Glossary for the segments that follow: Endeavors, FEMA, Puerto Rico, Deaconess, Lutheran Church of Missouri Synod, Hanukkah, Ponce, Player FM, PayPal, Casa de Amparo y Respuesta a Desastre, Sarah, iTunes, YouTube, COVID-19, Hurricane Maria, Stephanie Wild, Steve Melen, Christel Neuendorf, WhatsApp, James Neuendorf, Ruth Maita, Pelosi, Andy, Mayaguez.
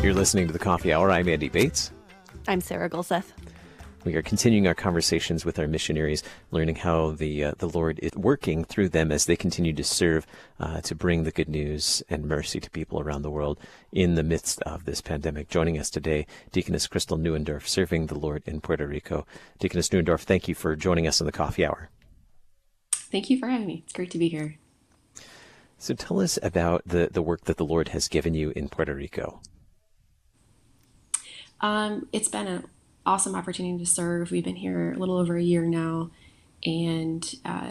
You're listening to The Coffee Hour. I'm Andy Bates. I'm Sarah Golseth. We are continuing our conversations with our missionaries, learning how the Lord is working through them as they continue to serve, to bring the good news and mercy to people around the world in the midst of this pandemic. Joining us today, Deaconess Christel Neuendorf, serving the Lord in Puerto Rico. Deaconess Neuendorf, thank you for joining us in the Coffee Hour. Thank you for having me. It's great to be here. So tell us about the work that the Lord has given you in Puerto Rico. It's been an awesome opportunity to serve. We've been here a little over a year now, and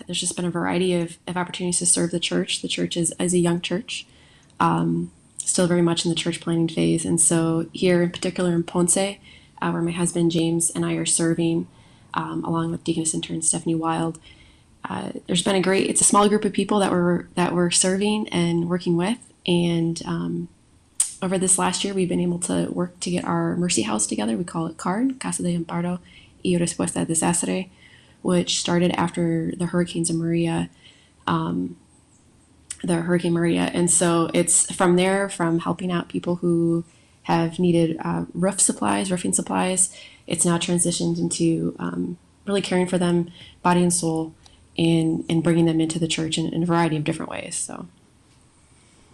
there's just been a variety of opportunities to serve the church. The church is a young church, still very much in the church planning phase. And so here in particular in Ponce, where my husband James and I are serving, along with Deaconess Intern Stephanie Wild, there's been it's a small group of people that we're serving and working with. And over this last year, we've been able to work to get our Mercy House together. We call it CARD, Casa de Amparo y Respuesta a Desastre, which started after the hurricanes of Maria, And so it's from there, from helping out people who have needed roofing supplies, it's now transitioned into really caring for them, body and soul, and bringing them into the church in a variety of different ways. So.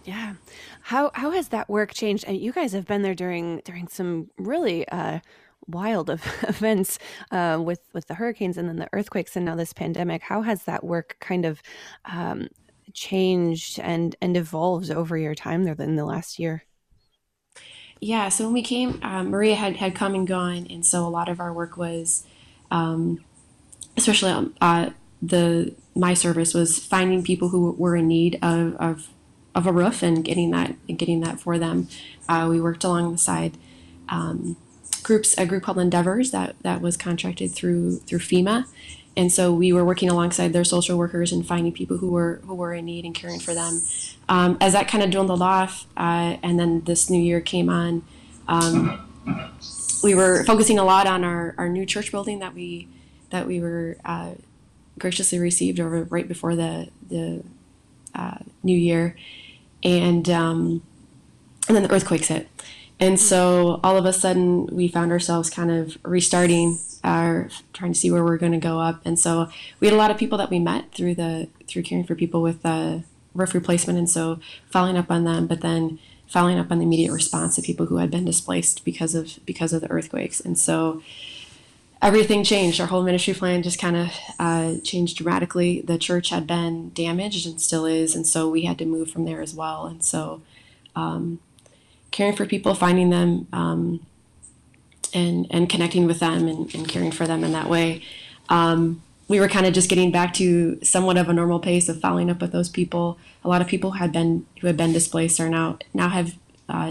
Yeah. How has that work changed? And you guys have been there during some really wild events with the hurricanes and then the earthquakes and now this pandemic. How has that work kind of changed and evolved over your time there in the last year? Yeah. So when we came, Maria had come and gone. And so a lot of our work was, especially my service was finding people who were in need of a roof and getting that for them. We worked alongside a group called Endeavors that was contracted through FEMA, and so we were working alongside their social workers and finding people who were in need and caring for them. As that kind of dwindled off, and then this new year came on, we were focusing a lot on our new church building that we were graciously received over right before the new year. And then the earthquakes hit. And so all of a sudden we found ourselves kind of restarting, trying to see where we're going to go up. And so we had a lot of people that we met through caring for people with roof replacement. And so following up on them, but then following up on the immediate response of people who had been displaced because of the earthquakes. And so everything changed. Our whole ministry plan just kind of changed dramatically. The church had been damaged and still is, and so we had to move from there as well. And so caring for people, finding them, and connecting with them and caring for them in that way. We were kind of just getting back to somewhat of a normal pace of following up with those people. A lot of people who had been displaced are now have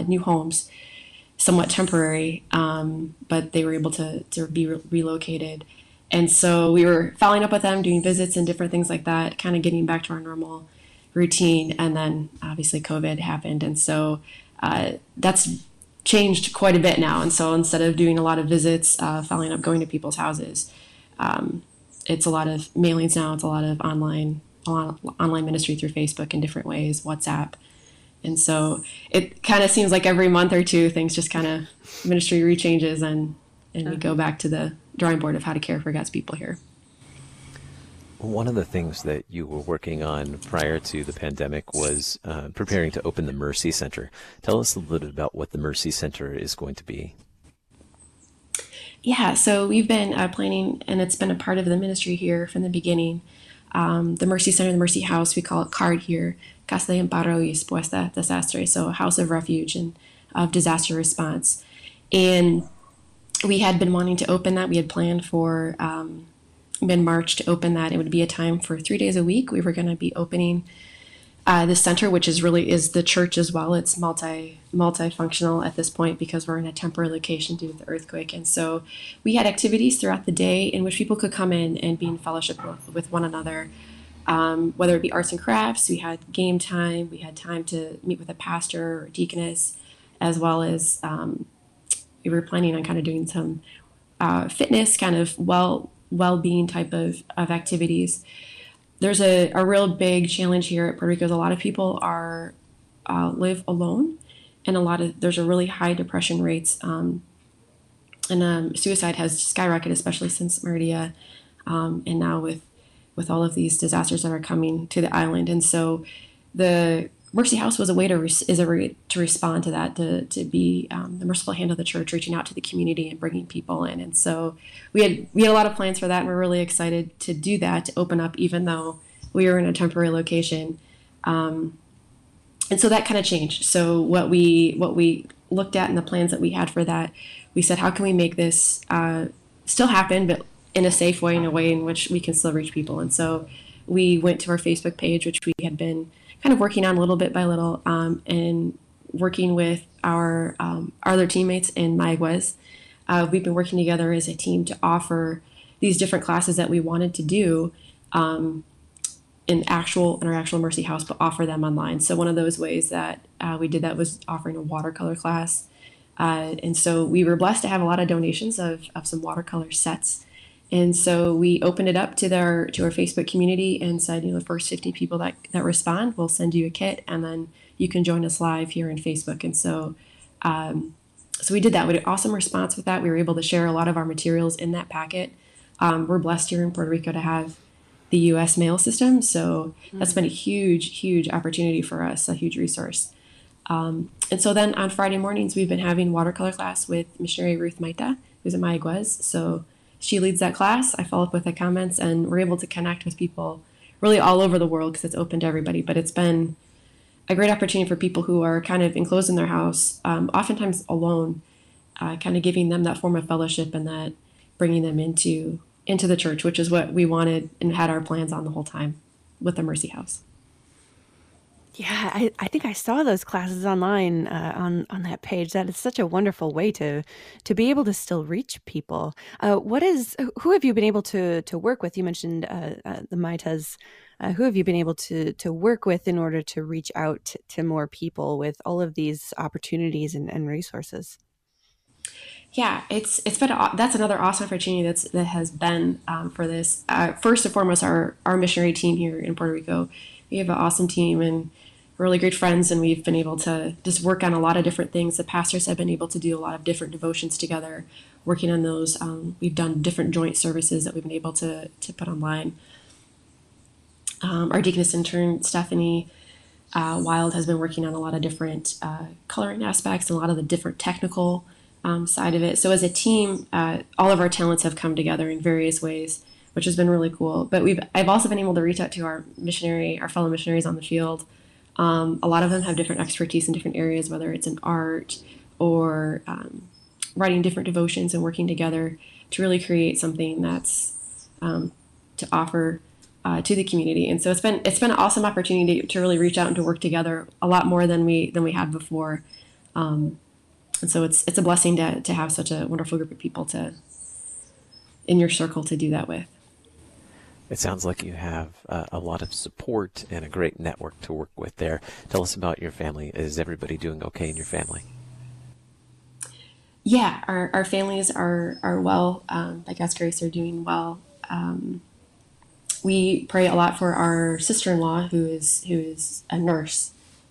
new homes. Somewhat temporary, but they were able to be relocated. And so we were following up with them, doing visits and different things like that, kind of getting back to our normal routine. And then obviously COVID happened. And so that's changed quite a bit now. And so instead of doing a lot of visits, following up, going to people's houses, it's a lot of mailings now. It's a lot of online ministry through Facebook in different ways, WhatsApp. And so it kind of seems like every month or two, things just kind of ministry rechanges and we go back to the drawing board of how to care for God's people here. One of the things that you were working on prior to the pandemic was preparing to open the Mercy Center. Tell us a little bit about what the Mercy Center is going to be. Yeah, so we've been planning, and it's been a part of the ministry here from the beginning. The Mercy Center, the Mercy House, we call it CARD here, Casa de Amparo y Respuesta a Desastre, so a house of refuge and of disaster response. And we had been wanting to open that. We had planned for mid-March to open that. It would be a time for 3 days a week. We were going to be opening the center, which is the church as well. It's multifunctional at this point because we're in a temporary location due to the earthquake. And so we had activities throughout the day in which people could come in and be in fellowship with one another, whether it be arts and crafts. We had game time. We had time to meet with a pastor or deaconess, as well as we were planning on kind of doing some fitness, kind of well-being type of activities. there's a real big challenge here at Puerto Rico. A lot of people are live alone, and there's a really high depression rates, and suicide has skyrocketed, especially since Maria, and now with all of these disasters that are coming to the island. And so the Mercy House was a way to respond to that, to be the merciful hand of the church, reaching out to the community and bringing people in. And so we had a lot of plans for that, and we're really excited to do that, to open up, even though we were in a temporary location. And so that kind of changed. So what we looked at and the plans that we had for that, we said, how can we make this still happen, but in a safe way, in a way in which we can still reach people? And so we went to our Facebook page, which we had been kind of working on little bit by little, and working with our other teammates in Mayaguez. We've been working together as a team to offer these different classes that we wanted to do in our actual Mercy House, but offer them online. So one of those ways that we did that was offering a watercolor class. And so we were blessed to have a lot of donations of some watercolor sets. And so we opened it up to our Facebook community and said, the first 50 people that respond, we'll send you a kit, and then you can join us live here in Facebook. And so, so we did that. We had an awesome response with that. We were able to share a lot of our materials in that packet. We're blessed here in Puerto Rico to have the U.S. mail system, so that's been a huge, huge opportunity for us, a huge resource. And so then on Friday mornings, we've been having watercolor class with missionary Ruth Maita, who's a Mayaguez. So she leads that class. I follow up with the comments, and we're able to connect with people really all over the world because it's open to everybody. But it's been a great opportunity for people who are kind of enclosed in their house, oftentimes alone, kind of giving them that form of fellowship and that bringing them into the church, which is what we wanted and had our plans on the whole time with the Mercy House. Yeah, I think I saw those classes online on that page. That is such a wonderful way to be able to still reach people. Who have you been able to work with? You mentioned the Maitas. Who have you been able to work with in order to reach out to more people with all of these opportunities and resources? Yeah, it's been that's another awesome opportunity that has been for this. First and foremost, our missionary team here in Puerto Rico. We have an awesome team and really great friends, and we've been able to just work on a lot of different things. The pastors have been able to do a lot of different devotions together, working on those. We've done different joint services that we've been able to put online. Our deaconess intern, Stephanie Wild, has been working on a lot of different coloring aspects and a lot of the different technical side of it. So as a team, all of our talents have come together in various ways, which has been really cool. But I've also been able to reach out to our fellow missionaries on the field. A lot of them have different expertise in different areas, whether it's in art or writing different devotions and working together to really create something that's to offer to the community. And so it's been an awesome opportunity to really reach out and to work together a lot more than we had before. And so it's a blessing to have such a wonderful group of people in your circle to do that with. It sounds like you have a lot of support and a great network to work with there. Tell us about your family. Is everybody doing okay in your family? Yeah, our families are well. By God's grace, they're doing well. We pray a lot for our sister-in-law, who is a nurse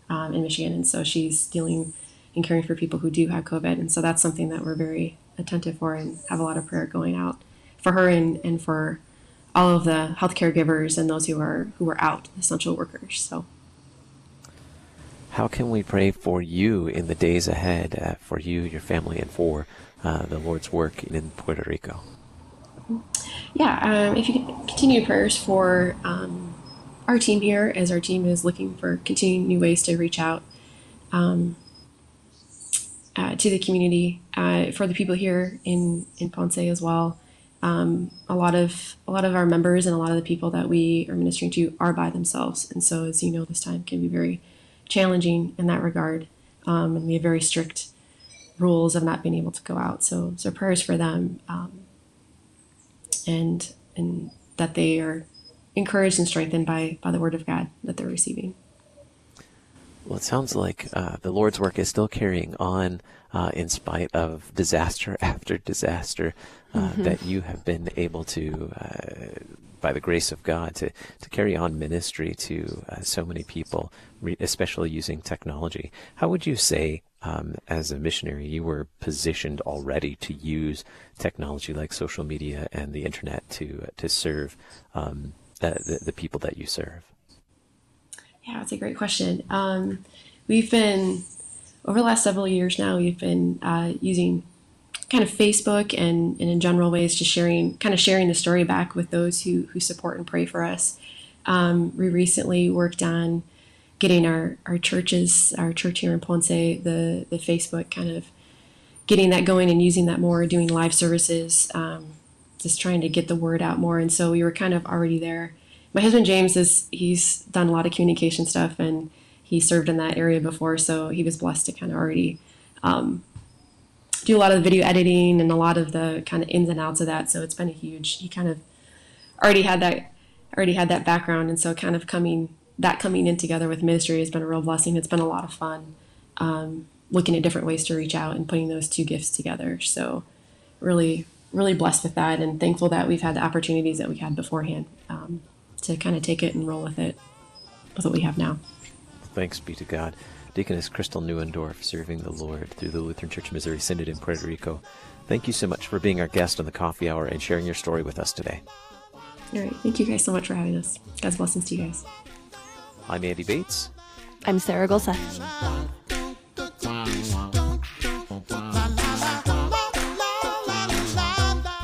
in Michigan, and so she's dealing and caring for people who do have COVID, and so that's something that we're very attentive for and have a lot of prayer going out for her and for all of the health caregivers and those who are out, essential workers. So, how can we pray for you in the days ahead, for you, your family, and for the Lord's work in Puerto Rico? Yeah, if you continue prayers for our team here, as our team is looking for continuing new ways to reach out to the community, for the people here in Ponce as well. A lot of our members and a lot of the people that we are ministering to are by themselves, and so, as you know, this time can be very challenging in that regard, and we have very strict rules of not being able to go out. So prayers for them, and that they are encouraged and strengthened by the word of God that they're receiving. Well, it sounds like the Lord's work is still carrying on in spite of disaster after disaster, that you have been able to, by the grace of God, to carry on ministry to so many people, especially using technology. How would you say, as a missionary, you were positioned already to use technology like social media and the internet to serve the people that you serve? Yeah, that's a great question. We've been, over the last several years now, we've been using kind of Facebook and in general ways, just sharing the story back with those who support and pray for us. We recently worked on getting our church here in Ponce, the Facebook, kind of getting that going and using that more, doing live services, just trying to get the word out more. And so we were kind of already there. My husband James, he's done a lot of communication stuff and he served in that area before, so he was blessed to kind of already do a lot of the video editing and a lot of the kind of ins and outs of that. So it's been he kind of already had that background, and so kind of coming in together with ministry has been a real blessing. It's been a lot of fun looking at different ways to reach out and putting those two gifts together. So really, really blessed with that and thankful that we've had the opportunities that we had beforehand to kind of take it and roll with it with what we have now. Thanks be to God. Deaconess Christel Neuendorf, serving the Lord through the Lutheran Church of Missouri Synod in Puerto Rico. Thank you so much for being our guest on the Coffee Hour and sharing your story with us today. All right. Thank you guys so much for having us. God's blessings to you guys. I'm Andy Bates. I'm Sarah Golseth.